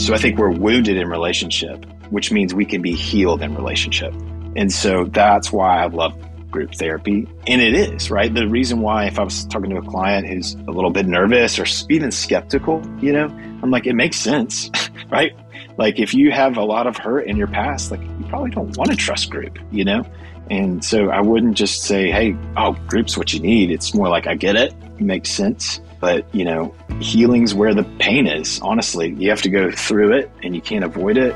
So I think we're wounded in relationship, which means we can be healed in relationship. And so that's why I love group therapy. And it is, right? The reason why, if I was talking to a client who's a little bit nervous or even skeptical, you know, I'm like, it makes sense, right? Like if you have a lot of hurt in your past, like you probably don't want to trust group, you know? And so I wouldn't just say, hey, oh, group's what you need. It's more like, I get it. It makes sense. But, you know, healing's where the pain is. Honestly, you have to go through it and you can't avoid it.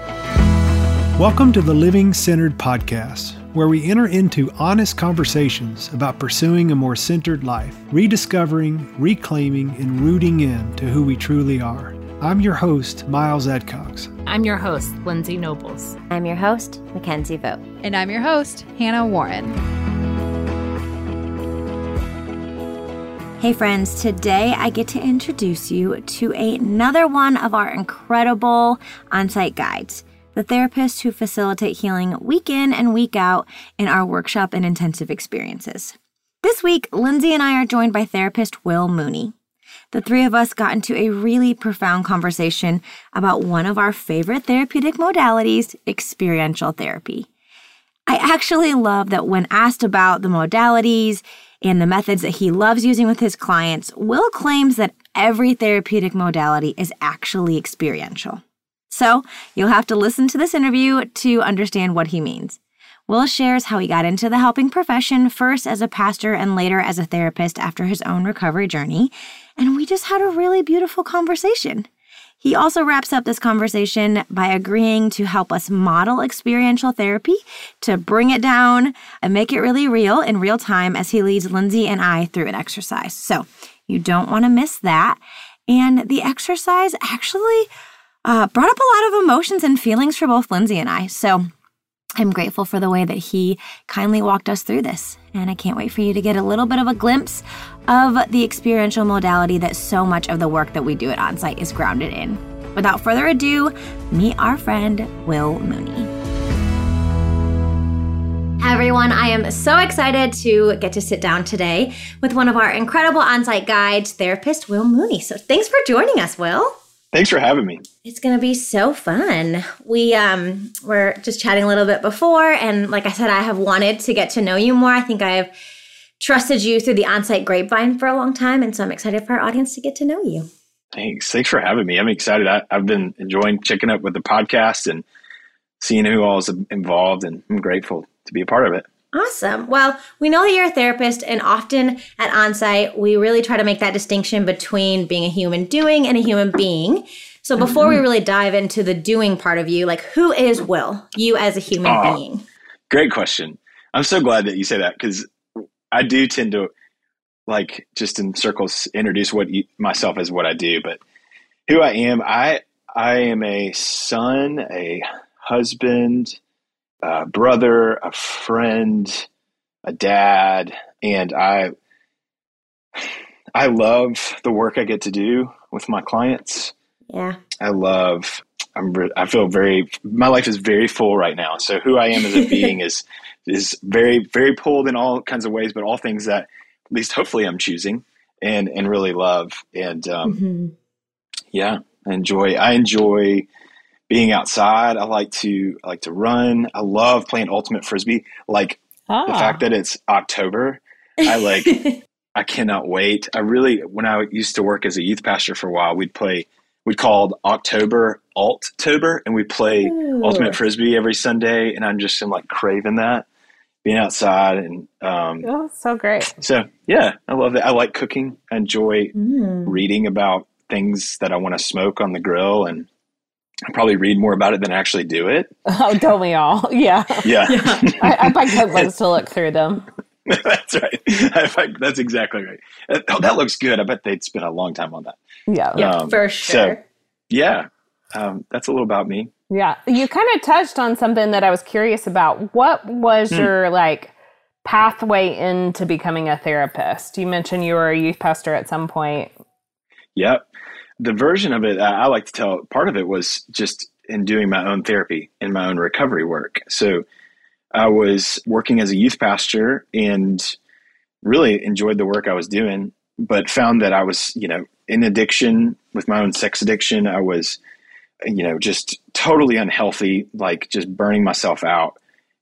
Welcome to the Living Centered Podcast, where we enter into honest conversations about pursuing a more centered life, rediscovering, reclaiming, and rooting in to who we truly are. I'm your host, Myles Adcox. I'm your host, Lindsay Nobles. I'm your host, Mackenzie Vogt. And I'm your host, Hannah Warren. Hey friends, today I get to introduce you to another one of our incredible on-site guides, the therapists who facilitate healing week in and week out in our workshop and intensive experiences. This week, Lindsay and I are joined by therapist Will Mooney. The three of us got into a really profound conversation about one of our favorite therapeutic modalities, experiential therapy. I actually love that when asked about the modalities and the methods that he loves using with his clients, Will claims that every therapeutic modality is actually experiential. So you'll have to listen to this interview to understand what he means. Will shares how he got into the helping profession, first as a pastor and later as a therapist after his own recovery journey, and we just had a really beautiful conversation. He also wraps up this conversation by agreeing to help us model experiential therapy, to bring it down and make it really real in real time as he leads Lindsay and I through an exercise. So you don't want to miss that. And the exercise actually brought up a lot of emotions and feelings for both Lindsay and I. So I'm grateful for the way that he kindly walked us through this. And I can't wait for you to get a little bit of a glimpse of the experiential modality that so much of the work that we do at Onsite is grounded in. Without further ado, meet our friend, Will Mooney. Hi everyone, I am so excited to get to sit down today with one of our incredible Onsite guides, therapist Will Mooney. So thanks for joining us, Will. Thanks for having me. It's going to be so fun. We were just chatting a little bit before, and like I said, I have wanted to get to know you more. I think I've trusted you through the Onsite grapevine for a long time, and so I'm excited for our audience to get to know you. Thanks. Thanks for having me. I'm excited. I've been enjoying checking up with the podcast and seeing who all is involved, and I'm grateful to be a part of it. Awesome. Well, we know that you're a therapist, and often at Onsite, we really try to make that distinction between being a human doing and a human being. So before we really dive into the doing part of you, like who is Will, you as a human being? Great question. I'm so glad that you say that, because I do tend to, like, just in circles, introduce myself as what I do. But who I am, I am a son, a husband, a brother, a friend, a dad, and I love the work I get to do with my clients. Yeah, I feel very. My life is very full right now. So who I am as a being is very, very pulled in all kinds of ways, but all things that at least hopefully I'm choosing and really love, and yeah, I enjoy being outside. I like to run. I love playing ultimate frisbee. Like the fact that it's October, I cannot wait. When I used to work as a youth pastor for a while, we called October Alt-tober, and we play ultimate frisbee every Sunday. And I'm like craving that, being outside, and so great. So yeah, I love that. I like cooking. I enjoy reading about things that I want to smoke on the grill, and I probably read more about it than I actually do it. Oh, don't we all? Yeah. Yeah. I buy cookbooks to look through them. That's right. That's exactly right. Oh, that looks good. I bet they'd spend a long time on that. Yeah. For sure. So, yeah. That's a little about me. Yeah. You kind of touched on something that I was curious about. What was your pathway into becoming a therapist? You mentioned you were a youth pastor at some point. Yep. The version of it I like to tell, part of it was just in doing my own therapy and my own recovery work. So I was working as a youth pastor and really enjoyed the work I was doing, but found that I was, in addiction with my own sex addiction. I was you know, just totally unhealthy, like just burning myself out.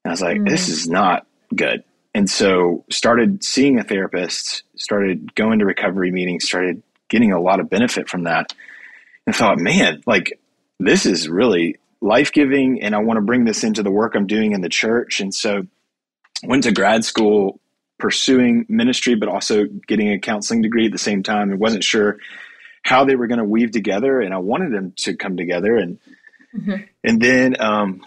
And I was like, this is not good. And so started seeing a therapist, started going to recovery meetings, started getting a lot of benefit from that, and thought, man, like this is really life-giving, and I want to bring this into the work I'm doing in the church. And so went to grad school pursuing ministry, but also getting a counseling degree at the same time, and wasn't sure how they were going to weave together. And I wanted them to come together. And then,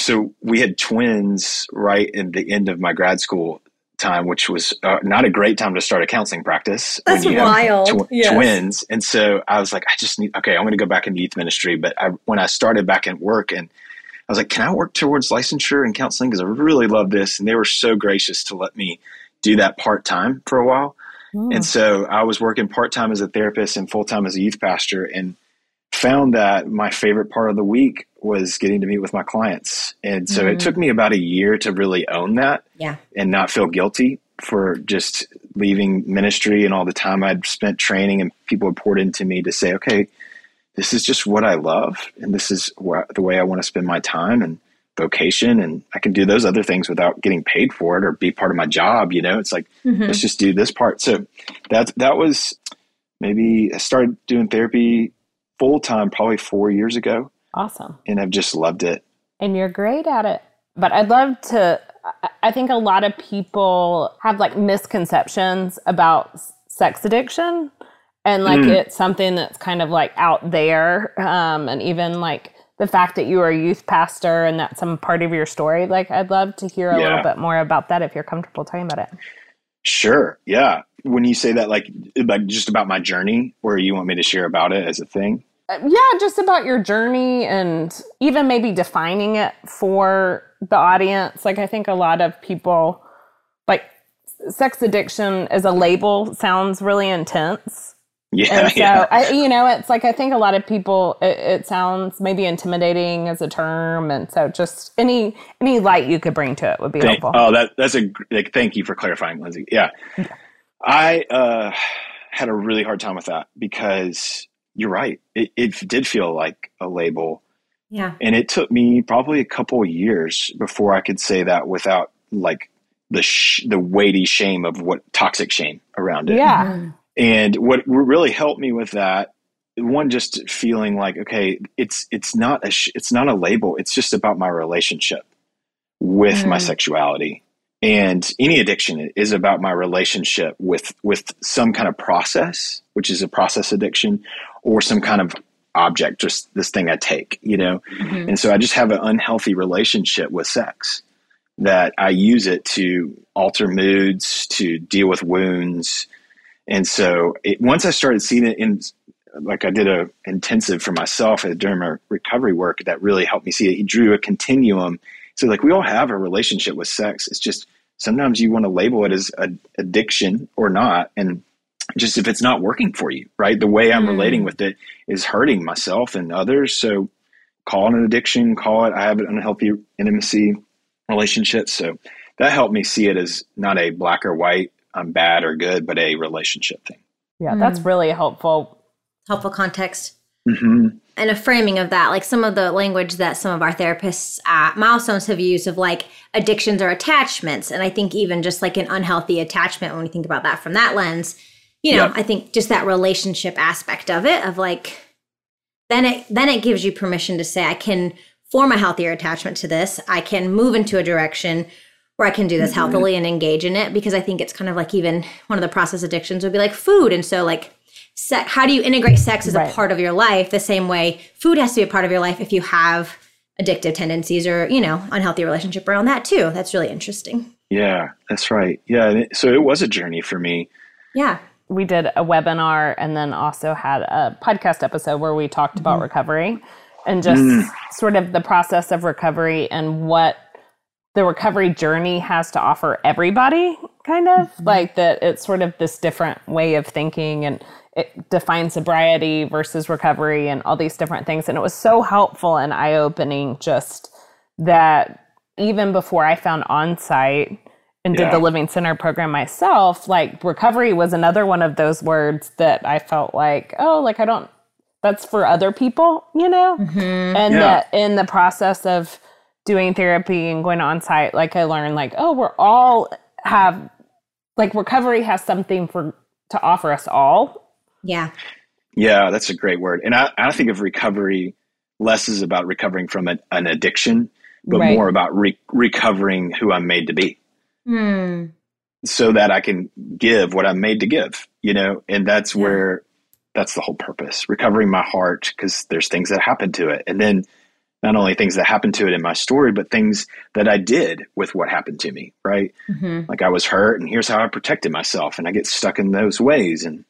so we had twins right in the end of my grad school time, which was not a great time to start a counseling practice. That's wild. Twins. And so I was like, I just need, okay, I'm going to go back into youth ministry. But when I started back at work, and I was like, can I work towards licensure and counseling? Because I really love this. And they were so gracious to let me do that part-time for a while. Oh. And so I was working part-time as a therapist and full-time as a youth pastor, and found that my favorite part of the week was getting to meet with my clients. And so it took me about a year to really own that and not feel guilty for just leaving ministry and all the time I'd spent training, and people had poured into me to say, okay, this is just what I love, and this is the way I want to spend my time and vocation, and I can do those other things without getting paid for it or be part of my job. You know, it's like, let's just do this part. So that was maybe, I started doing therapy full-time probably 4 years ago. Awesome. And I've just loved it. And you're great at it. But I'd love to, I think a lot of people have like misconceptions about sex addiction, and like it's something that's kind of like out there. And even like the fact that you are a youth pastor and that's some part of your story. Like I'd love to hear a little bit more about that if you're comfortable talking about it. Sure. Yeah. When you say that, like just about my journey, or you want me to share about it as a thing? Yeah, just about your journey, and even maybe defining it for the audience. Like I think a lot of people, like sex addiction as a label sounds really intense. Yeah. And so, it's like, I think a lot of people, it sounds maybe intimidating as a term. And so just any light you could bring to it would be helpful. Oh, that's thank you for clarifying, Lindsay. Yeah. I had a really hard time with that, because you're right. It did feel like a label. Yeah. And it took me probably a couple of years before I could say that without like the weighty shame of what toxic shame around it. Yeah. Mm-hmm. And what really helped me with that, one, just feeling like, okay, it's not a label. It's just about my relationship with my sexuality, and any addiction is about my relationship with some kind of process, which is a process addiction, or some kind of object, just this thing I take, you know? Mm-hmm. And so I just have an unhealthy relationship with sex, that I use it to alter moods, to deal with wounds. And so once I started seeing it in, like I did an intensive for myself during my recovery work that really helped me see it. It drew a continuum. So like we all have a relationship with sex. It's just sometimes you want to label it as an addiction or not. And just if it's not working for you, right? The way I'm relating with it is hurting myself and others. So call it an addiction, I have an unhealthy intimacy relationship. So that helped me see it as not a black or white, I'm bad or good, but a relationship thing. Yeah, that's really helpful. Helpful context. Mm-hmm. And a framing of that, like some of the language that some of our therapists at Milestones have used of like addictions or attachments. And I think even just like an unhealthy attachment, when you think about that from that lens, you know, I think just that relationship aspect of it, of like, then it gives you permission to say, I can form a healthier attachment to this. I can move into a direction where I can do this healthily and engage in it, because I think it's kind of like even one of the process addictions would be like food. And so like how do you integrate sex as a part of your life the same way food has to be a part of your life if you have addictive tendencies or, you know, unhealthy relationship around that too. That's really interesting. Yeah, that's right. Yeah. So it was a journey for me. Yeah. We did a webinar and then also had a podcast episode where we talked about recovery and just sort of the process of recovery and what the recovery journey has to offer everybody, kind of like that. It's sort of this different way of thinking, and it defines sobriety versus recovery and all these different things. And it was so helpful and eye-opening, just that even before I found Onsite and did the Living Centered program myself, like recovery was another one of those words that I felt like, oh, like I don't, that's for other people, you know? Mm-hmm. And that in the process of doing therapy and going on site, like I learned, like, oh, we're all have, like, recovery has something to offer us all. Yeah. Yeah, that's a great word. And I think of recovery less is about recovering from an addiction, but more about recovering who I'm made to be. Mm. So that I can give what I'm made to give, you know, and that's where that's the whole purpose, recovering my heart, because there's things that happened to it. And then not only things that happened to it in my story, but things that I did with what happened to me, right? Mm-hmm. Like I was hurt and here's how I protected myself, and I get stuck in those ways. And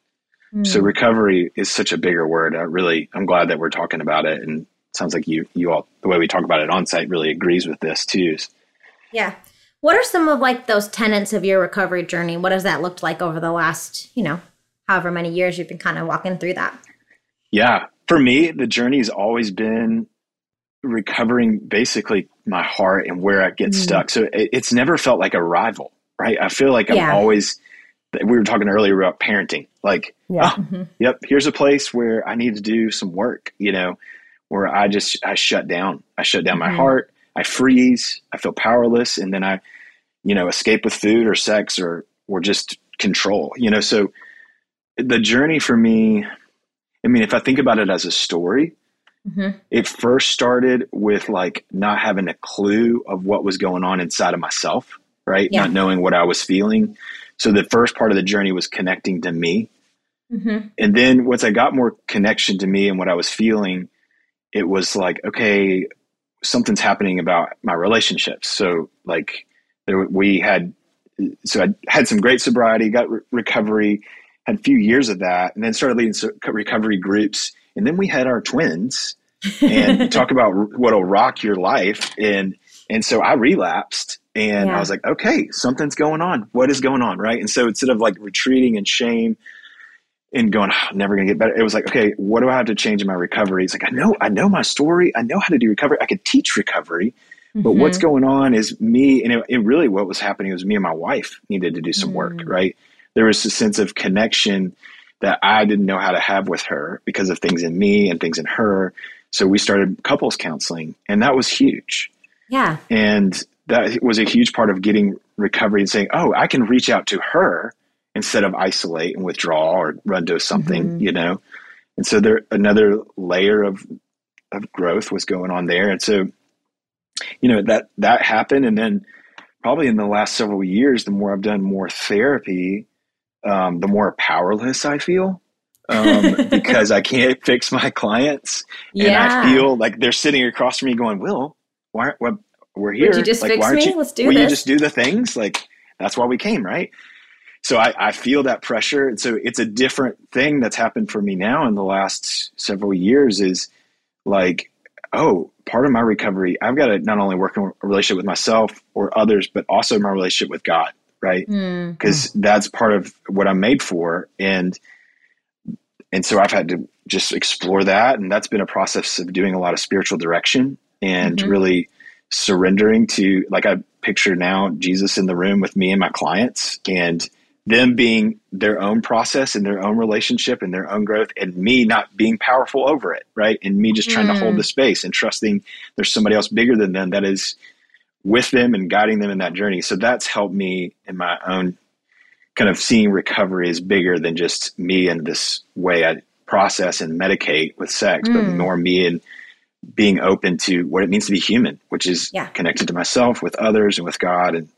so recovery is such a bigger word. I'm glad that we're talking about it. And it sounds like you all, the way we talk about it on site really agrees with this too. Yeah. What are some of like those tenets of your recovery journey? What has that looked like over the last, you know, however many years you've been kind of walking through that? Yeah. For me, the journey has always been recovering basically my heart and where I get stuck. So it's never felt like a rival, right? I feel like I'm always, we were talking earlier about parenting, like, here's a place where I need to do some work, you know, where I shut down my heart. I freeze, I feel powerless, and then I, you know, escape with food or sex or just control, you know. So the journey for me, I mean, if I think about it as a story, it first started with like not having a clue of what was going on inside of myself, right? Yeah. Not knowing what I was feeling. So the first part of the journey was connecting to me. Mm-hmm. And then once I got more connection to me and what I was feeling, it was like, okay, something's happening about my relationships. So like I had some great sobriety, got recovery, had a few years of that, and then started leading recovery groups. And then we had our twins and talk about what'll rock your life. And so I relapsed and I was like, okay, something's going on. What is going on? Right. And so instead of like retreating in shame and going, oh, I'm never going to get better. It was like, okay, what do I have to change in my recovery? It's like, I know my story. I know how to do recovery. I could teach recovery, but what's going on is me. And it really, what was happening was me and my wife needed to do some work, right? There was a sense of connection that I didn't know how to have with her because of things in me and things in her. So we started couples counseling, and that was huge. Yeah. And that was a huge part of getting recovery and saying, oh, I can reach out to her instead of isolate and withdraw or run to something, you know? And so there, another layer of growth was going on there. And so, you know, that happened. And then probably in the last several years, the more I've done more therapy, the more powerless I feel, because I can't fix my clients. Yeah. And I feel like they're sitting across from me going, Will, why aren't we're here? Would you just like, fix me? Let's do this. Will you just do the things? Like, that's why we came, right? So I feel that pressure. And so it's a different thing that's happened for me now in the last several years is like, oh, part of my recovery, I've got to not only work on a relationship with myself or others, but also my relationship with God, right? Because that's part of what I'm made for. And so I've had to just explore that. And that's been a process of doing a lot of spiritual direction and really surrendering to, like, I picture now Jesus in the room with me and my clients and them being their own process and their own relationship and their own growth and me not being powerful over it, right? And me just trying to hold the space and trusting there's somebody else bigger than them that is with them and guiding them in that journey. So that's helped me in my own kind of seeing recovery as bigger than just me and this way I process and medicate with sex, but more me and being open to what it means to be human, which is connected to myself, with others, and with God, and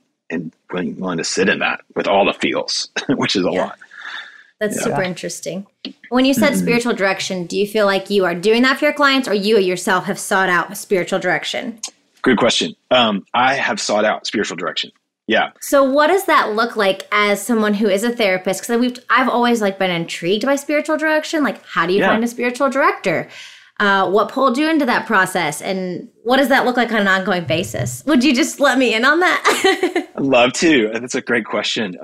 being willing to sit in that with all the feels, which is a lot. That's super interesting. When you said spiritual direction, do you feel like you are doing that for your clients, or you yourself have sought out spiritual direction? Good question. I have sought out spiritual direction. Yeah. So what does that look like as someone who is a therapist? Because I've always like been intrigued by spiritual direction. Like, how do you find a spiritual director? What pulled you into that process, and what does that look like on an ongoing basis? Would you just let me in on that? I'd love to. That's a great question.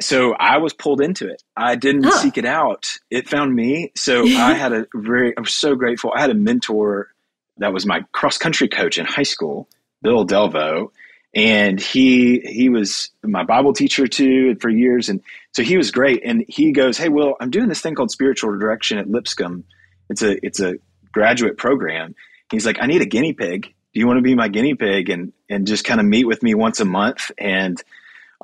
So I was pulled into it. I didn't seek it out. It found me. So I'm so grateful. I had a mentor that was my cross country coach in high school, Bill Delvo. And he was my Bible teacher too for years. And so he was great. And he goes, hey, Will, I'm doing this thing called spiritual direction at Lipscomb. It's a graduate program. He's like, I need a guinea pig. Do you want to be my guinea pig and just kind of meet with me once a month and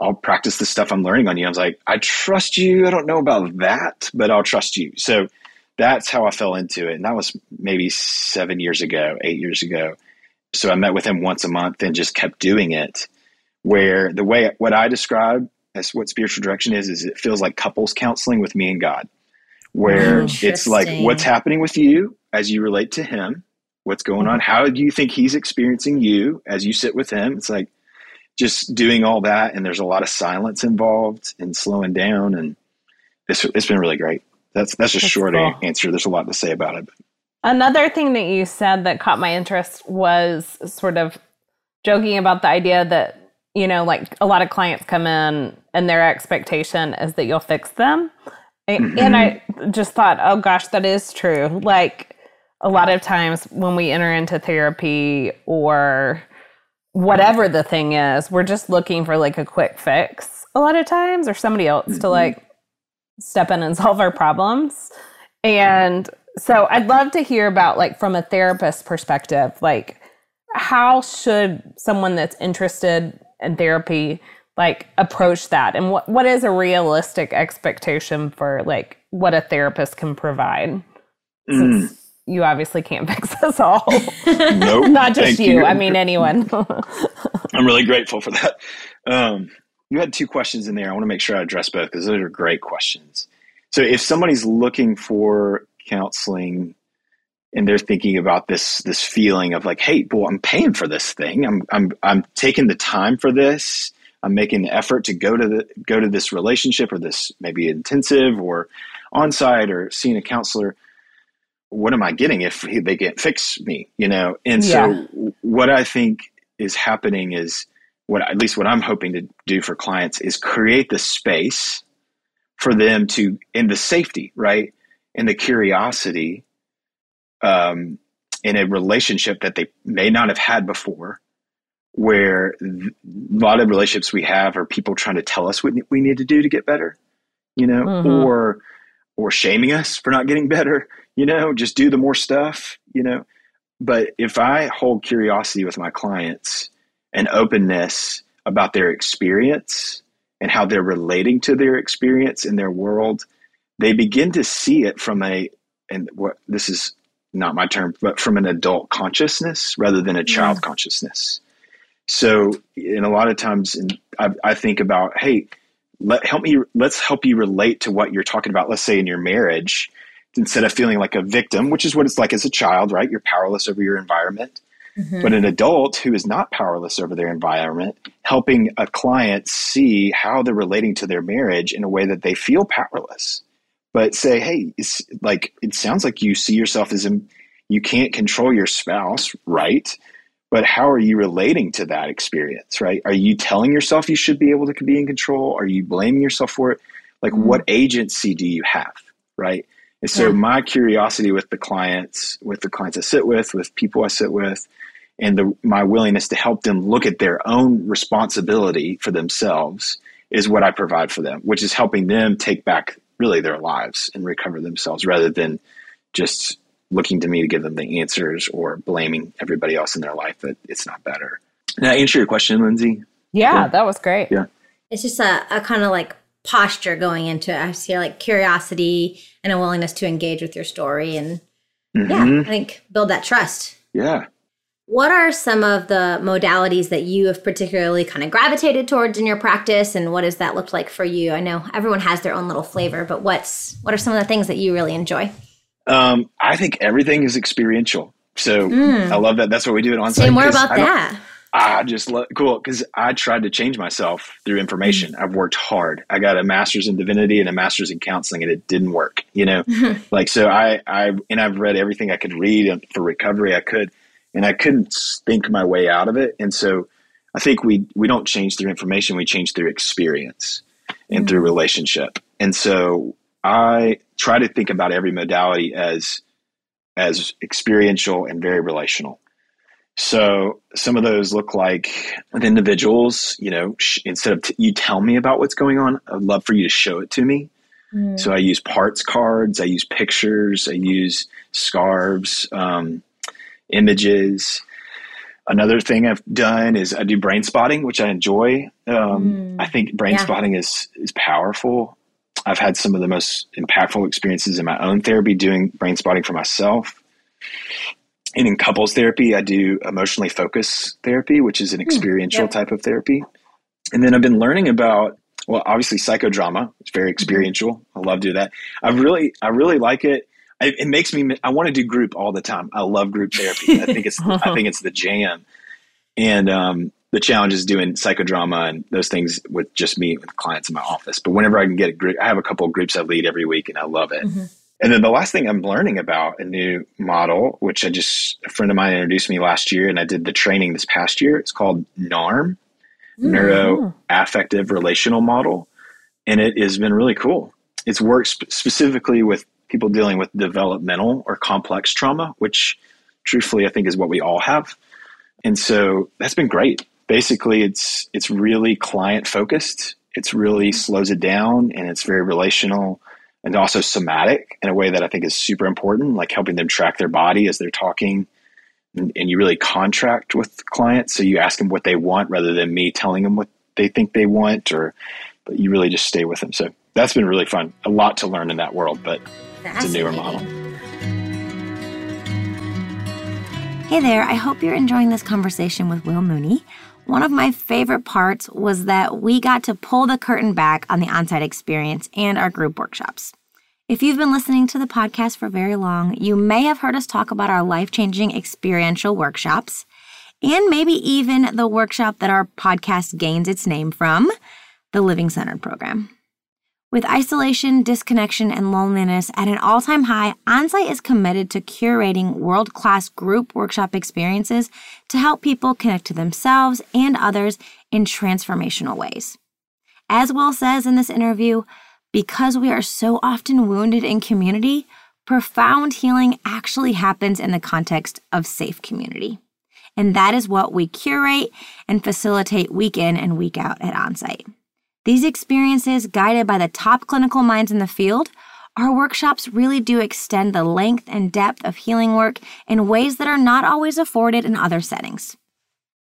I'll practice the stuff I'm learning on you. I was like, I trust you. I don't know about that, but I'll trust you. So that's how I fell into it. And that was maybe 8 years ago. So I met with him once a month and just kept doing it, where the way, what I describe as what spiritual direction is it feels like couples counseling with me and God, where it's like, what's happening with you as you relate to him, what's going on? How do you think he's experiencing you as you sit with him? It's like just doing all that. And there's a lot of silence involved and slowing down. And it's been really great. That's a short answer. There's a lot to say about it. Another thing that you said that caught my interest was sort of joking about the idea that, you know, like a lot of clients come in and their expectation is that you'll fix them. Mm-hmm. And I just thought, oh gosh, that is true. Like a lot of times when we enter into therapy or whatever the thing is, we're just looking for like a quick fix a lot of times, or somebody else to like step in and solve our problems. And so I'd love to hear about, like, from a therapist perspective, like how should someone that's interested in therapy, like, approach that? And what is a realistic expectation for, like, what a therapist can provide? Since you obviously can't fix us all. Nope. Not just you. I mean, anyone. I'm really grateful for that. You had 2 questions in there. I want to make sure I address both because those are great questions. So if somebody's looking for counseling and they're thinking about this feeling of like, hey, boy, I'm paying for this thing. I'm taking the time for this. I'm making the effort to go to this relationship or this maybe intensive or on-site or seeing a counselor. What am I getting if they can't fix me? You know? And so what I think is happening is what I'm hoping to do for clients is create the space for them to, in the safety, right? And the curiosity in a relationship that they may not have had before, where a lot of relationships we have are people trying to tell us what we need to do to get better, you know, or shaming us for not getting better, you know, just do the more stuff, you know. But if I hold curiosity with my clients and openness about their experience and how they're relating to their experience in their world, they begin to see it from this is not my term, but from an adult consciousness rather than a child consciousness. So, and a lot of times I think about, hey, let's help you relate to what you're talking about. Let's say in your marriage, instead of feeling like a victim, which is what it's like as a child, right? You're powerless over your environment, but an adult who is not powerless over their environment, helping a client see how they're relating to their marriage in a way that they feel powerless. But say, hey, it's like, it sounds like you see yourself as you can't control your spouse, right? But how are you relating to that experience, right? Are you telling yourself you should be able to be in control? Are you blaming yourself for it? Like, what agency do you have, right? And so my curiosity with the clients I sit with people I sit with, and my willingness to help them look at their own responsibility for themselves is what I provide for them, which is helping them take back really their lives and recover themselves rather than just looking to me to give them the answers or blaming everybody else in their life that it's not better. Did I answer your question, Lindsay? Yeah, that was great. Yeah. It's just a kind of like posture going into it. I see like curiosity and a willingness to engage with your story and I think build that trust. Yeah. What are some of the modalities that you have particularly kind of gravitated towards in your practice, and what does that look like for you? I know everyone has their own little flavor, but what are some of the things that you really enjoy? I think everything is experiential. So I love that. That's what we do at Onsite. Say more about that. I just love, cool, because I tried to change myself through information. I've worked hard. I got a master's in divinity and a master's in counseling, and it didn't work, you know? Like, so I've read everything I could read for recovery. And I couldn't think my way out of it. And so I think we don't change through information. We change through experience and through relationship. And so I try to think about every modality as experiential and very relational. So some of those look like with individuals, you know, instead of you tell me about what's going on, I'd love for you to show it to me. So I use parts cards, I use pictures, I use scarves, images. Another thing I've done is I do brain spotting, which I enjoy. I think brain spotting is powerful. I've had some of the most impactful experiences in my own therapy doing brain spotting for myself. And in couples therapy, I do emotionally focused therapy, which is an experiential type of therapy. And then I've been learning about, well, obviously psychodrama. It's very experiential. I love doing that. I really like it. It makes me, I want to do group all the time. I love group therapy. I think it's, I think it's the jam. And, the challenge is doing psychodrama and those things with just me with clients in my office. But whenever I can get a group, I have a couple of groups I lead every week and I love it. Mm-hmm. And then the last thing I'm learning about a new model, which a friend of mine introduced me last year and I did the training this past year. It's called NARM, Neuro Affective Relational Model. And it has been really cool. It's worked specifically with people dealing with developmental or complex trauma, which truthfully I think is what we all have. And so that's been great. Basically, it's really client focused. It's really slows it down and it's very relational and also somatic in a way that I think is super important, like helping them track their body as they're talking. And you really contract with clients. So you ask them what they want rather than me telling them what they think they want, but you really just stay with them. So that's been really fun. A lot to learn in that world, but it's a newer model. Hey there. I hope you're enjoying this conversation with Will Mooney. One of my favorite parts was that we got to pull the curtain back on the Onsite experience and our group workshops. If you've been listening to the podcast for very long, you may have heard us talk about our life-changing experiential workshops and maybe even the workshop that our podcast gains its name from, the Living Centered program. With isolation, disconnection, and loneliness at an all-time high, Onsite is committed to curating world-class group workshop experiences to help people connect to themselves and others in transformational ways. As Will says in this interview, because we are so often wounded in community, profound healing actually happens in the context of safe community. And that is what we curate and facilitate week in and week out at Onsite. These experiences, guided by the top clinical minds in the field, our workshops really do extend the length and depth of healing work in ways that are not always afforded in other settings.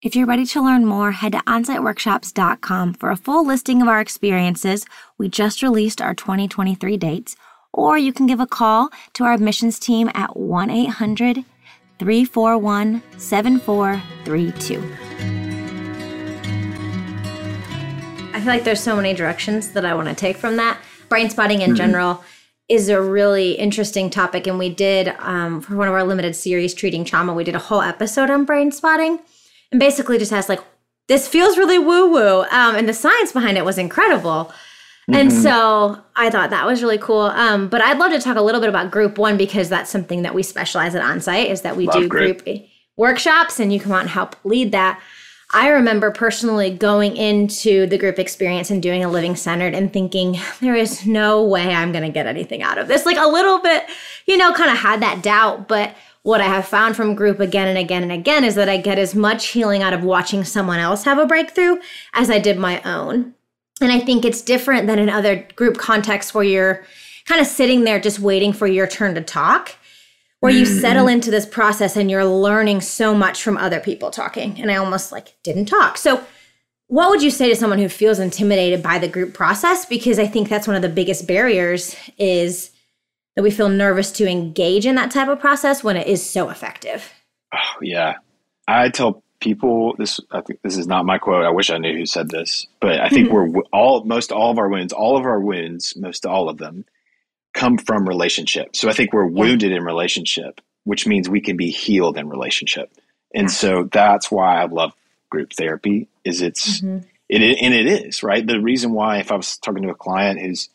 If you're ready to learn more, head to onsiteworkshops.com for a full listing of our experiences. We just released our 2023 dates, or you can give a call to our admissions team at 1-800-341-7432. I feel like there's so many directions that I want to take from that. Brain spotting in general is a really interesting topic. And we did, for one of our limited series, Treating Trauma, we did a whole episode on brain spotting. And basically just asked, like, this feels really woo-woo. And the science behind it was incredible. Mm-hmm. And so I thought that was really cool. But I'd love to talk a little bit about group one, because that's something that we specialize at Onsite, is that we do group workshops and you come out and help lead that. I remember personally going into the group experience and doing a Living Centered and thinking, there is no way I'm going to get anything out of this. Like a little bit, kind of had that doubt. But what I have found from group again and again and again is that I get as much healing out of watching someone else have a breakthrough as I did my own. And I think it's different than in other group contexts where you're kind of sitting there just waiting for your turn to talk, where you settle into this process and you're learning so much from other people talking. And I almost didn't talk. So what would you say to someone who feels intimidated by the group process? Because I think that's one of the biggest barriers, is that we feel nervous to engage in that type of process when it is so effective. Oh, yeah. I tell people this, I think this is not my quote. I wish I knew who said this, but I think most all of them come from relationship. So I think we're wounded in relationship, which means we can be healed in relationship. And so that's why I love group therapy, is it is, right? The reason why, if I was talking to a client who's,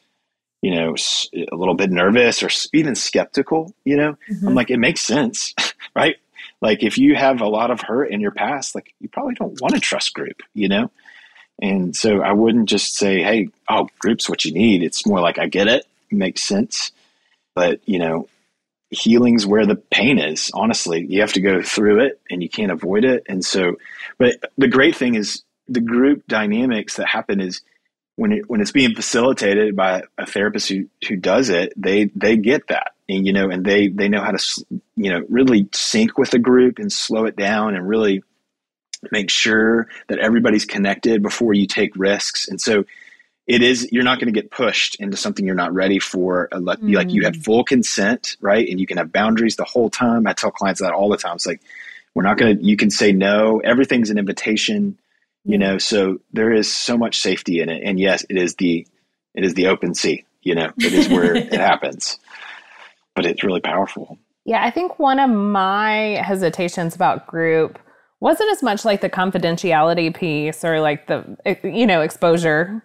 a little bit nervous or even skeptical, I'm like, it makes sense, right? Like if you have a lot of hurt in your past, like you probably don't want to trust group, And so I wouldn't just say, hey, group's what you need. It's more like, I get it. Makes sense. But, healing's where the pain is. Honestly, you have to go through it and you can't avoid it. And so, but the great thing is the group dynamics that happen is when it's being facilitated by a therapist who does it, they get that, and, you know, and they know how to, you know, really sync with the group and slow it down and really make sure that everybody's connected before you take risks. And so it is, you're not going to get pushed into something you're not ready for. Like you have full consent, right? And you can have boundaries the whole time. I tell clients that all the time. It's like, we're not going to, you can say no, everything's an invitation, you know, so there is so much safety in it. And yes, it is the open sea, you know, it is where it happens, but it's really powerful. Yeah. I think one of my hesitations about group wasn't as much like the confidentiality piece or like the, you know, exposure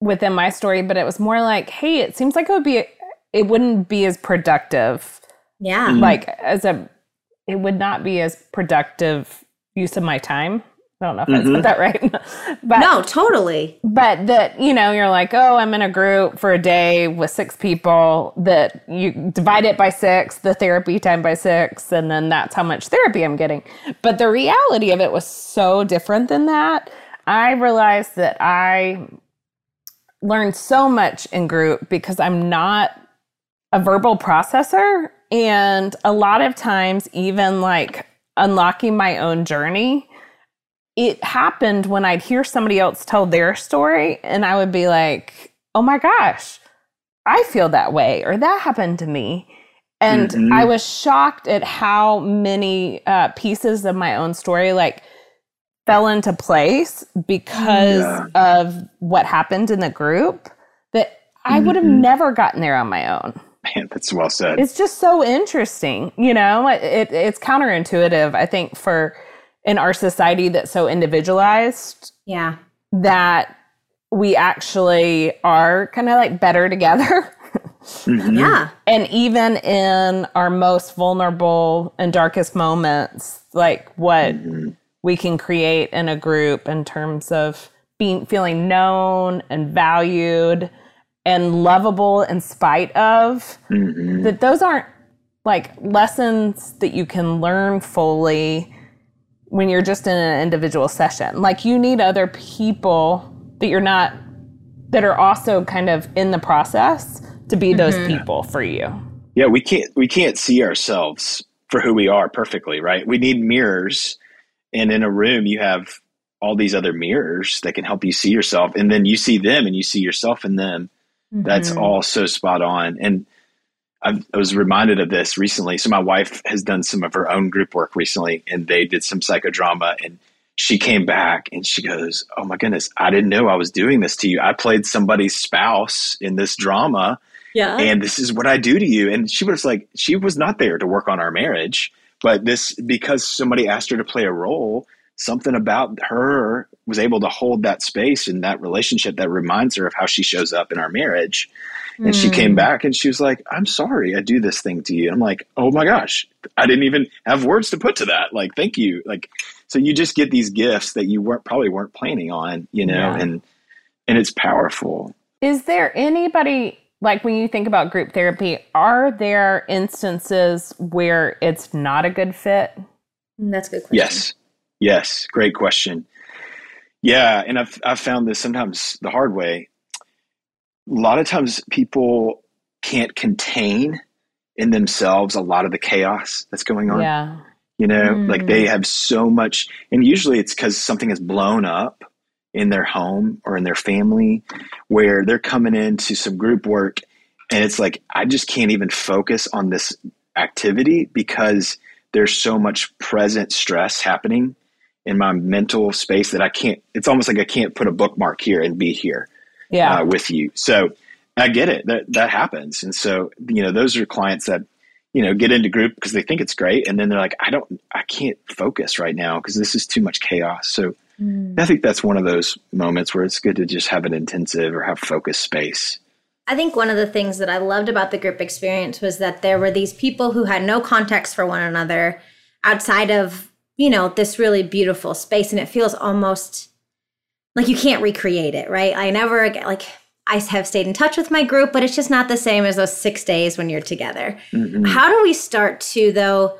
within my story, but it was more like, hey, it seems like it wouldn't be as productive. Yeah. Like it would not be as productive use of my time. I don't know if I said that right. But, no, totally. But that, you know, you're like, oh, I'm in a group for a day with 6 people that you divide it by 6, the therapy time by 6, and then that's how much therapy I'm getting. But the reality of it was so different than that. I realized that I learned so much in group because I'm not a verbal processor. And a lot of times, even like unlocking my own journey, it happened when I'd hear somebody else tell their story and I would be like, oh my gosh, I feel that way, or that happened to me. And I was shocked at how many pieces of my own story like fell into place because of what happened in the group that I would have never gotten there on my own. Man, that's well said. It's just so interesting. You know, it's counterintuitive, I think, for in our society that's so individualized, yeah, that we actually are kind of like better together. Yeah. And even in our most vulnerable and darkest moments, like what we can create in a group in terms of feeling known and valued and lovable in spite of, that those aren't like lessons that you can learn fully when you're just in an individual session. Like you need other people that are also kind of in the process to be those people for you. Yeah. We can't see ourselves for who we are perfectly. Right. We need mirrors, and in a room you have all these other mirrors that can help you see yourself. And then you see them and you see yourself in them. That's all so spot on. And I was reminded of this recently. So my wife has done some of her own group work recently, and they did some psychodrama, and she came back and she goes, oh my goodness, I didn't know I was doing this to you. I played somebody's spouse in this drama, and this is what I do to you. And she was like, she was not there to work on our marriage, but because somebody asked her to play a role, something about her was able to hold that space in that relationship that reminds her of how she shows up in our marriage. And she came back and she was like, I'm sorry, I do this thing to you. And I'm like, oh my gosh, I didn't even have words to put to that. Like, thank you. Like, so you just get these gifts that you probably weren't planning on, you know, and it's powerful. Is there anybody, like when you think about group therapy, are there instances where it's not a good fit? That's a good question. Yes. Great question. Yeah. And I've found this sometimes the hard way. A lot of times people can't contain in themselves a lot of the chaos that's going on. Yeah. You know, like they have so much, and usually it's because something has blown up in their home or in their family where they're coming into some group work and it's like, I just can't even focus on this activity because there's so much present stress happening in my mental space that I can't, it's almost like I can't put a bookmark here and be here with you. So I get it. That happens. And so, you know, those are clients that, you know, get into group because they think it's great. And then they're like, I can't focus right now because this is too much chaos. So I think that's one of those moments where it's good to just have an intensive or have focused space. I think one of the things that I loved about the group experience was that there were these people who had no context for one another outside of, you know, this really beautiful space. And it feels almost like you can't recreate it, right? I have stayed in touch with my group, but it's just not the same as those 6 days when you're together. How do we start to, though,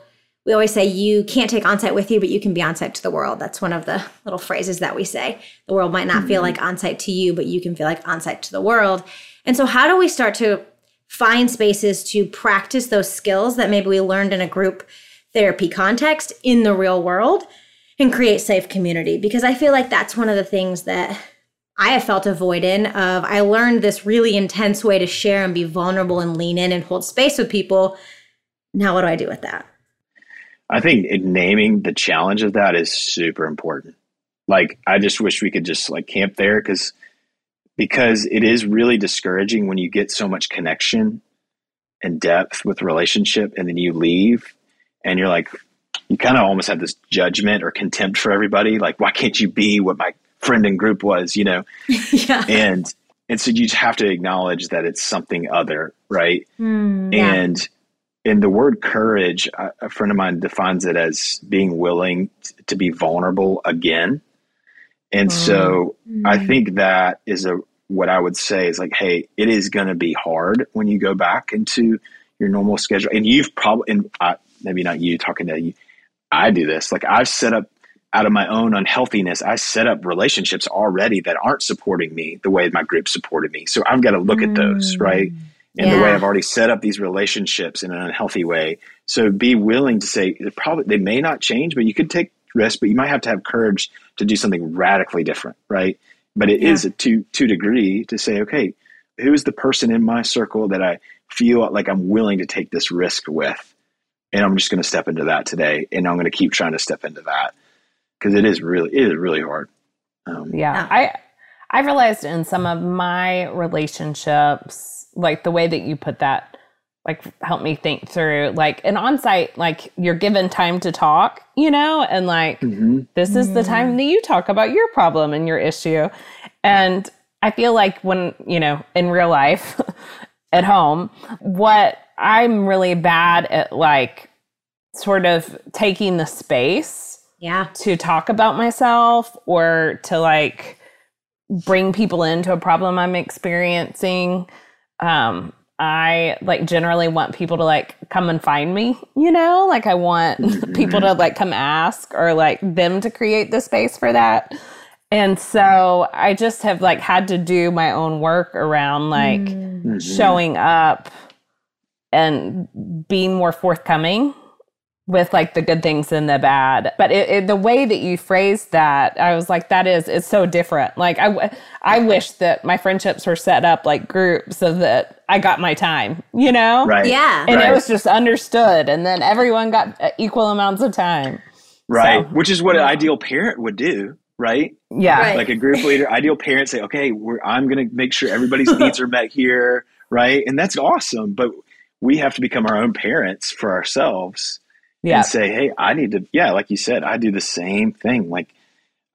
we always say you can't take Onsite with you, but you can be Onsite to the world. That's one of the little phrases that we say. The world might not feel like Onsite to you, but you can feel like Onsite to the world. And so how do we start to find spaces to practice those skills that maybe we learned in a group therapy context in the real world and create safe community? Because I feel like that's one of the things that I have felt avoidant of. I learned this really intense way to share and be vulnerable and lean in and hold space with people. Now, what do I do with that? I think naming the challenge of that is super important. Like, I just wish we could just like camp there because it is really discouraging when you get so much connection and depth with relationship and then you leave and you're like, you kind of almost have this judgment or contempt for everybody. Like, why can't you be what my friend and group was, you know? Yeah. And so you just have to acknowledge that it's something other, right? Yeah. And the word courage, a friend of mine defines it as being willing to be vulnerable again. And so I think that is what I would say is like, hey, it is going to be hard when you go back into your normal schedule. And you've probably, maybe not you talking to you, I do this. Like, I've set up out of my own unhealthiness, I set up relationships already that aren't supporting me the way my group supported me. So I've got to look at those, right? And the way I've already set up these relationships in an unhealthy way. So be willing to say, they may not change, but you could take risk, but you might have to have courage to do something radically different, right? But it is a two-degree to say, okay, who's the person in my circle that I feel like I'm willing to take this risk with? And I'm just going to step into that today, and I'm going to keep trying to step into that because it is really hard. I realized in some of my relationships, like the way that you put that, like, helped me think through, like, an Onsite, like, you're given time to talk, you know, and like, this is the time that you talk about your problem and your issue. And I feel like when, you know, in real life at home, what I'm really bad at, like, sort of taking the space to talk about myself or to, like, bring people into a problem I'm experiencing. I like generally want people to like come and find me, you know, like I want people to like come ask or like them to create the space for that. And so I just have like had to do my own work around like showing up and being more forthcoming with like the good things and the bad. But the way that you phrased that, I was like, it's so different. Like I wish that my friendships were set up like groups so that I got my time, you know? Right. Yeah. And it was just understood. And then everyone got equal amounts of time. Right. So, which is what an ideal parent would do. Right. Yeah. Right. Like a group leader, ideal parents say, okay, I'm going to make sure everybody's needs are met here. Right. And that's awesome. But we have to become our own parents for ourselves. Yeah. And say, hey, I need to, like you said, I do the same thing. Like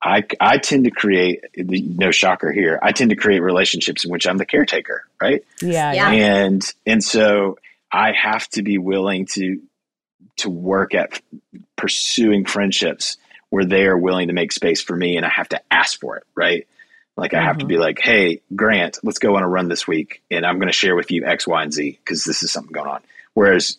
I tend to create, no shocker here, I tend to create relationships in which I'm the caretaker, right? Yeah. And so I have to be willing to work at pursuing friendships where they are willing to make space for me, and I have to ask for it, right? Like I have to be like, hey, Grant, let's go on a run this week, and I'm going to share with you X, Y, and Z because this is something going on. Whereas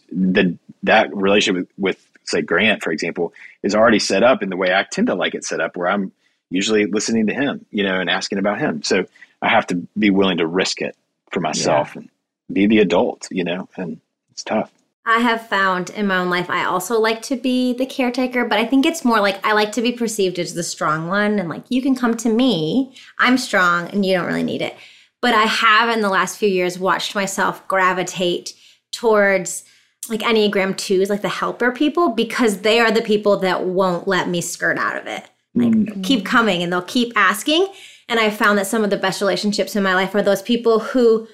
that relationship with, say, Grant, for example, is already set up in the way I tend to like it set up, where I'm usually listening to him, you know, and asking about him. So I have to be willing to risk it for myself and be the adult, you know, and it's tough. I have found in my own life, I also like to be the caretaker, but I think it's more like I like to be perceived as the strong one and like, you can come to me, I'm strong and you don't really need it. But I have in the last few years watched myself gravitate towards like Enneagram 2s, like the helper people, because they are the people that won't let me skirt out of it. Like keep coming and they'll keep asking. And I found that some of the best relationships in my life are those people who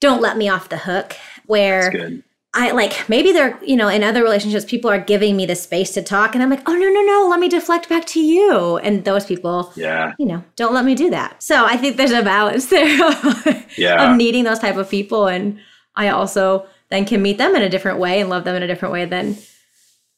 don't let me off the hook, where I like, maybe they're, you know, in other relationships, people are giving me the space to talk and I'm like, oh, no, let me deflect back to you. And those people, you know, don't let me do that. So I think there's a balance there of needing those type of people. And I also then can meet them in a different way and love them in a different way than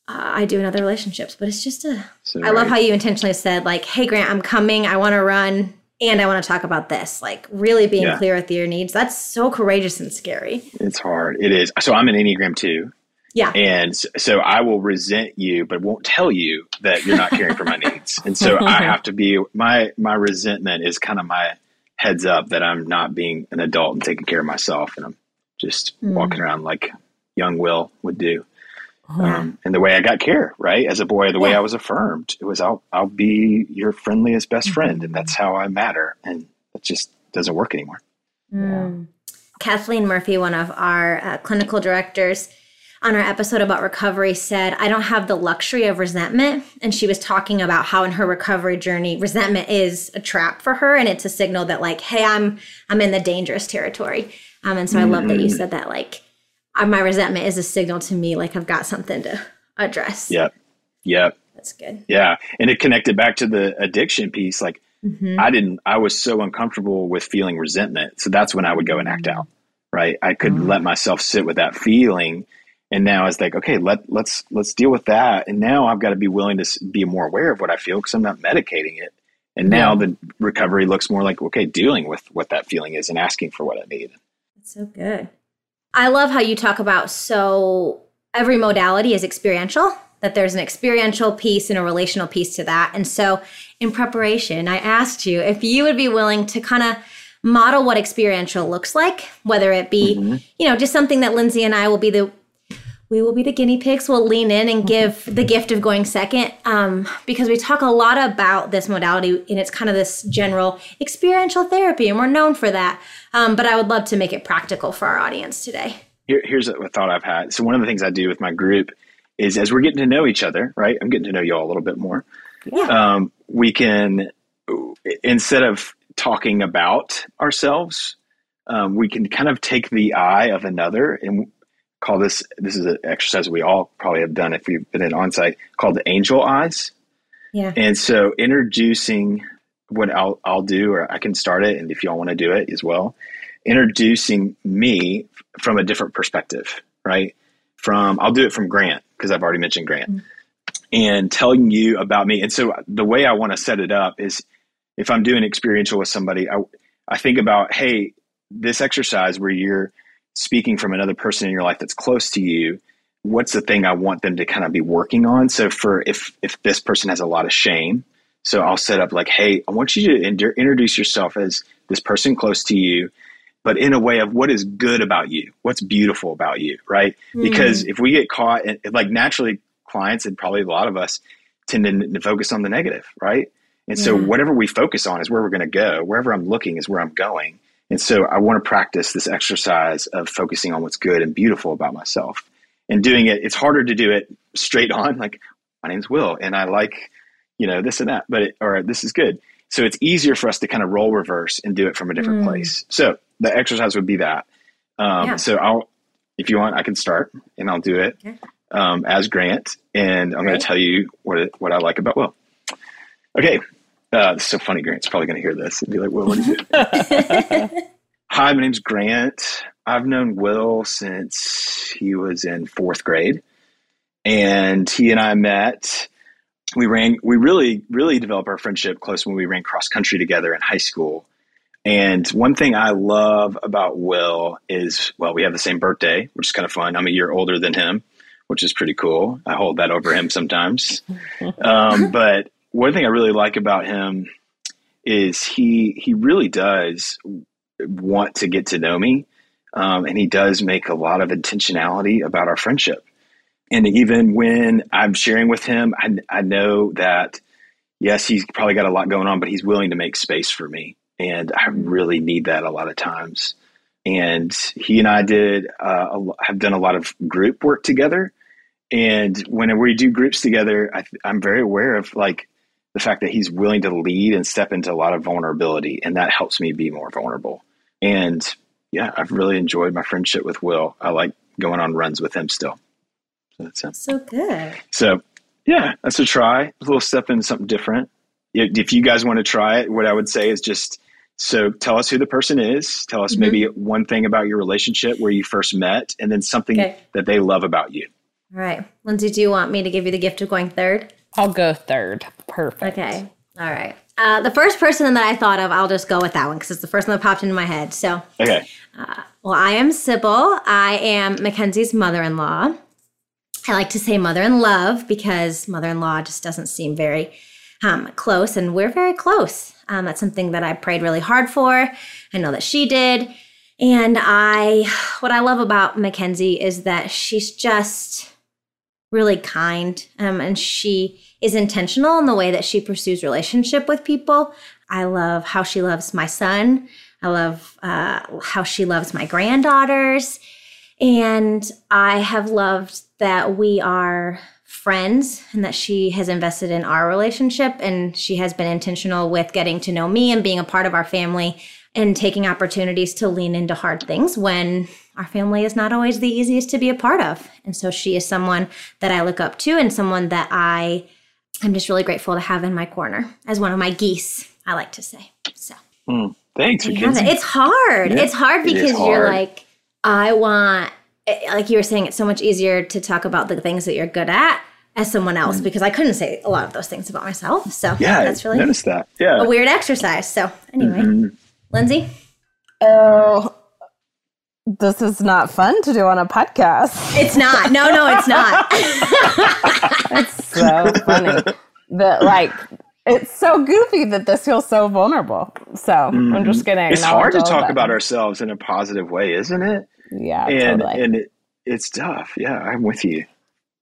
I do in other relationships. But it's just I love how you intentionally said, like, hey, Grant, I'm coming. I want to run and I want to talk about this. Like, really being clear with your needs. That's so courageous and scary. It's hard. It is. So I'm an Enneagram 2. Yeah. And so I will resent you, but won't tell you that you're not caring for my needs. And so I have to be, my resentment is kind of my heads up that I'm not being an adult and taking care of myself. And I'm just walking around like young Will would do. And the way I got care, right? As a boy, the way I was affirmed, it was, I'll be your friendliest best friend. And that's how I matter. And it just doesn't work anymore. Mm. Yeah. Kathleen Murphy, one of our clinical directors, on our episode about recovery said, I don't have the luxury of resentment. And she was talking about how in her recovery journey, resentment is a trap for her. And it's a signal that like, hey, I'm in the dangerous territory. And so I love that you said that, like, my resentment is a signal to me, like I've got something to address. Yep. Yep. That's good. Yeah. And it connected back to the addiction piece. Like I was so uncomfortable with feeling resentment. So that's when I would go and act out, right? I couldn't let myself sit with that feeling. And now it's like, okay, let's deal with that. And now I've got to be willing to be more aware of what I feel because I'm not medicating it. And now the recovery looks more like, okay, dealing with what that feeling is and asking for what I need. That's so good. I love how you talk about, so every modality is experiential, that there's an experiential piece and a relational piece to that. And so in preparation, I asked you if you would be willing to kind of model what experiential looks like, whether it be, you know, just something that Lindsay and I will be the guinea pigs. We'll lean in and give the gift of going second, because we talk a lot about this modality and it's kind of this general experiential therapy and we're known for that. But I would love to make it practical for our audience today. Here's a thought I've had. So one of the things I do with my group is as we're getting to know each other, right? I'm getting to know you all a little bit more. Yeah. We can, instead of talking about ourselves, we can kind of take the eye of another and call this is an exercise we all probably have done if you've been in Onsite, called the angel eyes. Yeah. And so introducing what I'll do, or I can start it, and if y'all want to do it as well, introducing me from a different perspective, right? I'll do it from Grant, because I've already mentioned Grant, and telling you about me. And so the way I want to set it up is if I'm doing experiential with somebody, I think about, hey, this exercise where you're speaking from another person in your life that's close to you, what's the thing I want them to kind of be working on? So for if this person has a lot of shame, so I'll set up like, hey, I want you to introduce yourself as this person close to you, but in a way of what is good about you, what's beautiful about you, right? Because if we get caught, in, like naturally clients and probably a lot of us tend to focus on the negative, right? And so whatever we focus on is where we're going to go. Wherever I'm looking is where I'm going. And so I want to practice this exercise of focusing on what's good and beautiful about myself and doing it. It's harder to do it straight on. Like, my name's Will and I like, you know, this and that, or this is good. So it's easier for us to kind of roll reverse and do it from a different place. So the exercise would be that. So if you want, I can start and I'll do it as Grant. And I'm going to tell you what I like about Will. Okay. It's so funny. Grant's probably going to hear this and be like, Will, what is it? Hi, my name's Grant. I've known Will since he was in 4th grade. And he and I met. We really, really developed our friendship close when we ran cross country together in high school. And one thing I love about Will is, well, we have the same birthday, which is kind of fun. I'm a year older than him, which is pretty cool. I hold that over him sometimes. But one thing I really like about him is he really does want to get to know me, and he does make a lot of intentionality about our friendship. And even when I'm sharing with him, I know that, yes, he's probably got a lot going on, but he's willing to make space for me, and I really need that a lot of times. And he and I have done a lot of group work together, and when we do groups together, I'm very aware of like, the fact that he's willing to lead and step into a lot of vulnerability, and that helps me be more vulnerable. And yeah, I've really enjoyed my friendship with Will. I like going on runs with him still. So that's him. So good. So yeah, that's a try. A little step into something different. If you guys want to try it, what I would say is just, so tell us who the person is. Tell us maybe one thing about your relationship where you first met, and then something that they love about you. All right. Lindsay, do you want me to give you the gift of going third? I'll go third. Perfect. Okay. All right. The first person that I thought of, I'll just go with that one because it's the first one that popped into my head. So, okay. Well, I am Sibyl. I am Mackenzie's mother-in-law. I like to say mother in love because mother-in-law just doesn't seem very close, and we're very close. That's something that I prayed really hard for. I know that she did. And what I love about Mackenzie is that she's just really kind, and she is intentional in the way that she pursues relationship with people. I love how she loves my son. I love how she loves my granddaughters. And I have loved that we are friends and that she has invested in our relationship, and she has been intentional with getting to know me and being a part of our family and taking opportunities to lean into hard things when our family is not always the easiest to be a part of. And so she is someone that I look up to and someone that I'm just really grateful to have in my corner as one of my geese, I like to say. So thanks, Mackenzie. It's hard. Yeah, it's hard because you're like, like you were saying, it's so much easier to talk about the things that you're good at as someone else, because I couldn't say a lot of those things about myself. So yeah, that's really a weird exercise. So anyway, Lindsay? Oh, this is not fun to do on a podcast. It's not. No, it's not. It's so funny that it's so goofy that this feels so vulnerable. So I'm just going to acknowledge. It's hard to talk about ourselves in a positive way, isn't it? Yeah, and totally. And it's tough. Yeah, I'm with you.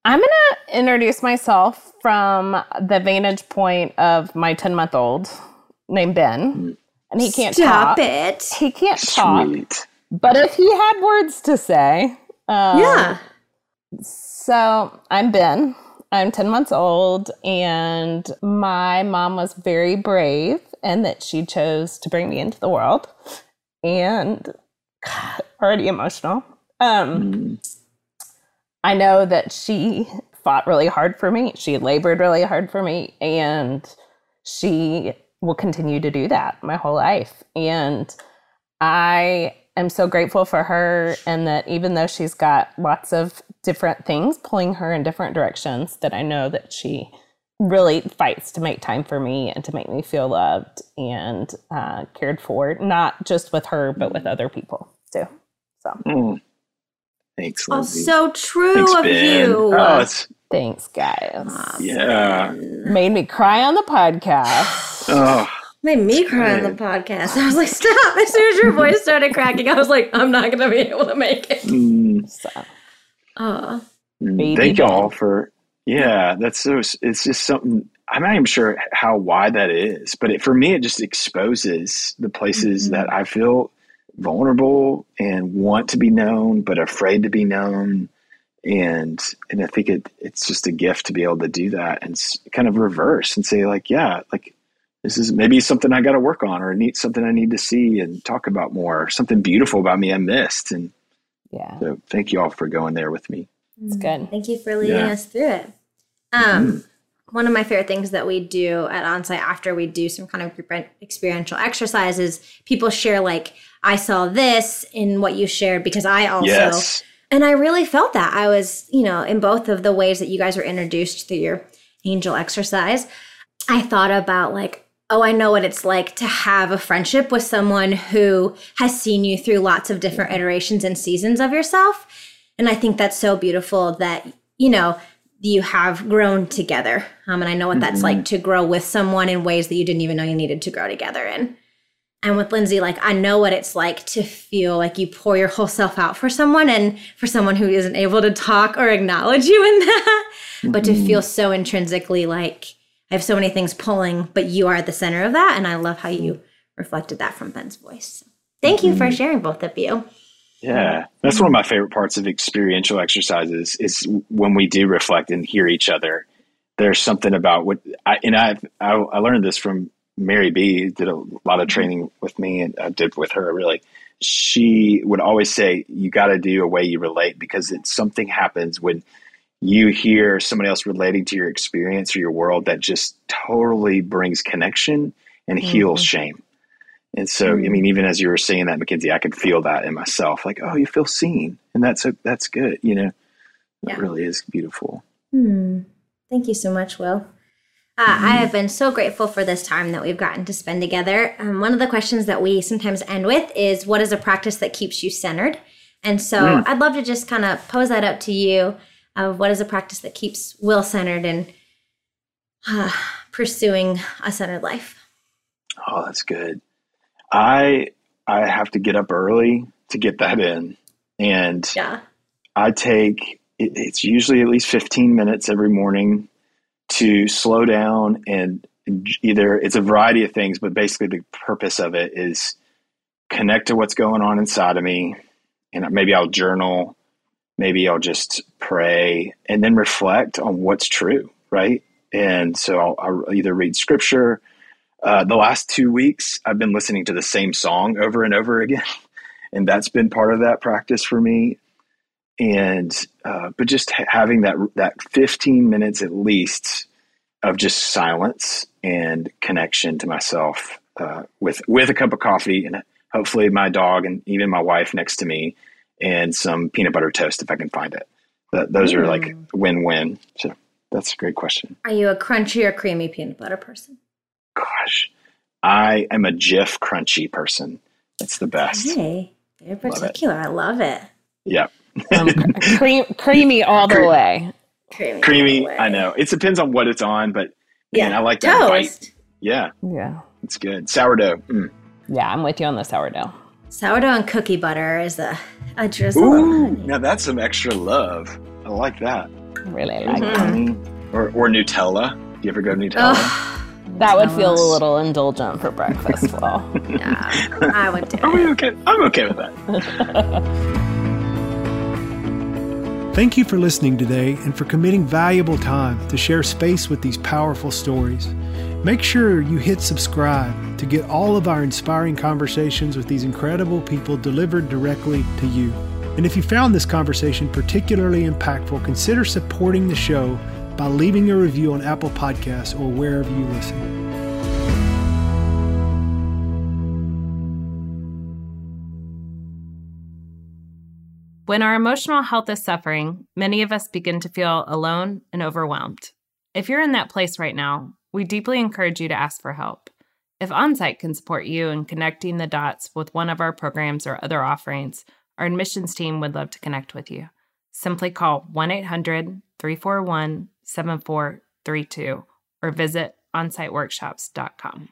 I'm going to introduce myself from the vantage point of my 10-month-old named Ben. And he can't talk. Stop it. He can't talk. But if he had words to say. Yeah. So I'm Ben. I'm 10 months old, and my mom was very brave in that she chose to bring me into the world. And already emotional. I know that she fought really hard for me. She labored really hard for me, and she will continue to do that my whole life. And I am so grateful for her, and that even though she's got lots of different things pulling her in different directions, that I know that she really fights to make time for me and to make me feel loved and cared for, not just with her, but with other people too. So thanks, Lindsay. Oh, so true. Thanks, of Ben. You. Oh, thanks, guys. Yeah. Made me cry on the podcast. Made me cry on the podcast. I was like, stop. As soon as your voice started cracking, I was like, I'm not going to be able to make it. So. Thank y'all for... Yeah, that's so. It's just something. I'm not even sure why that is, but for me, it just exposes the places that I feel vulnerable and want to be known, but afraid to be known, and I think it's just a gift to be able to do that and kind of reverse and say this is maybe something I got to work on, or something I need to see and talk about more, or something beautiful about me I missed, and yeah. So thank you all for going there with me. It's good. Thank you for leading us through it. One of my favorite things that we do at Onsite after we do some kind of group experiential exercises, people share I saw this in what you shared, because I also, and I really felt that. I was, in both of the ways that you guys were introduced through your angel exercise, I thought about I know what it's like to have a friendship with someone who has seen you through lots of different iterations and seasons of yourself. And I think that's so beautiful that, you have grown together. And I know what that's like to grow with someone in ways that you didn't even know you needed to grow together in. And with Lindsay, I know what it's like to feel like you pour your whole self out for someone, and for someone who isn't able to talk or acknowledge you in that, but to feel so intrinsically I have so many things pulling, but you are at the center of that. And I love how you reflected that from Ben's voice. Thank you for sharing, both of you. Yeah, that's one of my favorite parts of experiential exercises is when we do reflect and hear each other. There's something about I learned this from Mary B, who did a lot of training with me, and I did with her really. She would always say, you got to do a way you relate, because something happens when you hear somebody else relating to your experience or your world that just totally brings connection and heals shame. And so, even as you were saying that, Mackenzie, I could feel that in myself. You feel seen, and that's good. That really is beautiful. Thank you so much, Will. I have been so grateful for this time that we've gotten to spend together. One of the questions that we sometimes end with is, what is a practice that keeps you centered? And so I'd love to just kind of pose that up to you of what is a practice that keeps Will centered and pursuing a centered life. Oh, that's good. I have to get up early to get that in. And yeah. I take, it's usually at least 15 minutes every morning to slow down, and either it's a variety of things, but basically the purpose of it is connect to what's going on inside of me. And maybe I'll journal, maybe I'll just pray and then reflect on what's true. Right. And so I'll either read scripture. The last 2 weeks, I've been listening to the same song over and over again. And that's been part of that practice for me. And, but just having that 15 minutes at least of just silence and connection to myself, with a cup of coffee and hopefully my dog and even my wife next to me and some peanut butter toast, if I can find it. Those are like win-win. So that's a great question. Are you a crunchy or creamy peanut butter person? Gosh, I am a Jif crunchy person. That's the best. Okay. Very particular. I love it. Yeah. Creamy all the way. Creamy, I know. It depends on what it's on, but yeah, man, I like that bite. Yeah. Yeah. It's good. Sourdough. Mm. Yeah, I'm with you on the sourdough. Sourdough and cookie butter is a drizzle. Ooh, now that's some extra love. I like that. Really like that. Mm-hmm. Or Nutella. Do you ever go to Nutella? Oh, that would feel a little indulgent for breakfast, though. Yeah, I would do it. Are we okay? I'm okay with that. Thank you for listening today and for committing valuable time to share space with these powerful stories. Make sure you hit subscribe to get all of our inspiring conversations with these incredible people delivered directly to you. And if you found this conversation particularly impactful, consider supporting the show by leaving a review on Apple Podcasts or wherever you listen. When our emotional health is suffering, many of us begin to feel alone and overwhelmed. If you're in that place right now, we deeply encourage you to ask for help. If Onsite can support you in connecting the dots with one of our programs or other offerings, our admissions team would love to connect with you. Simply call 1-800-341-7432 or visit onsiteworkshops.com.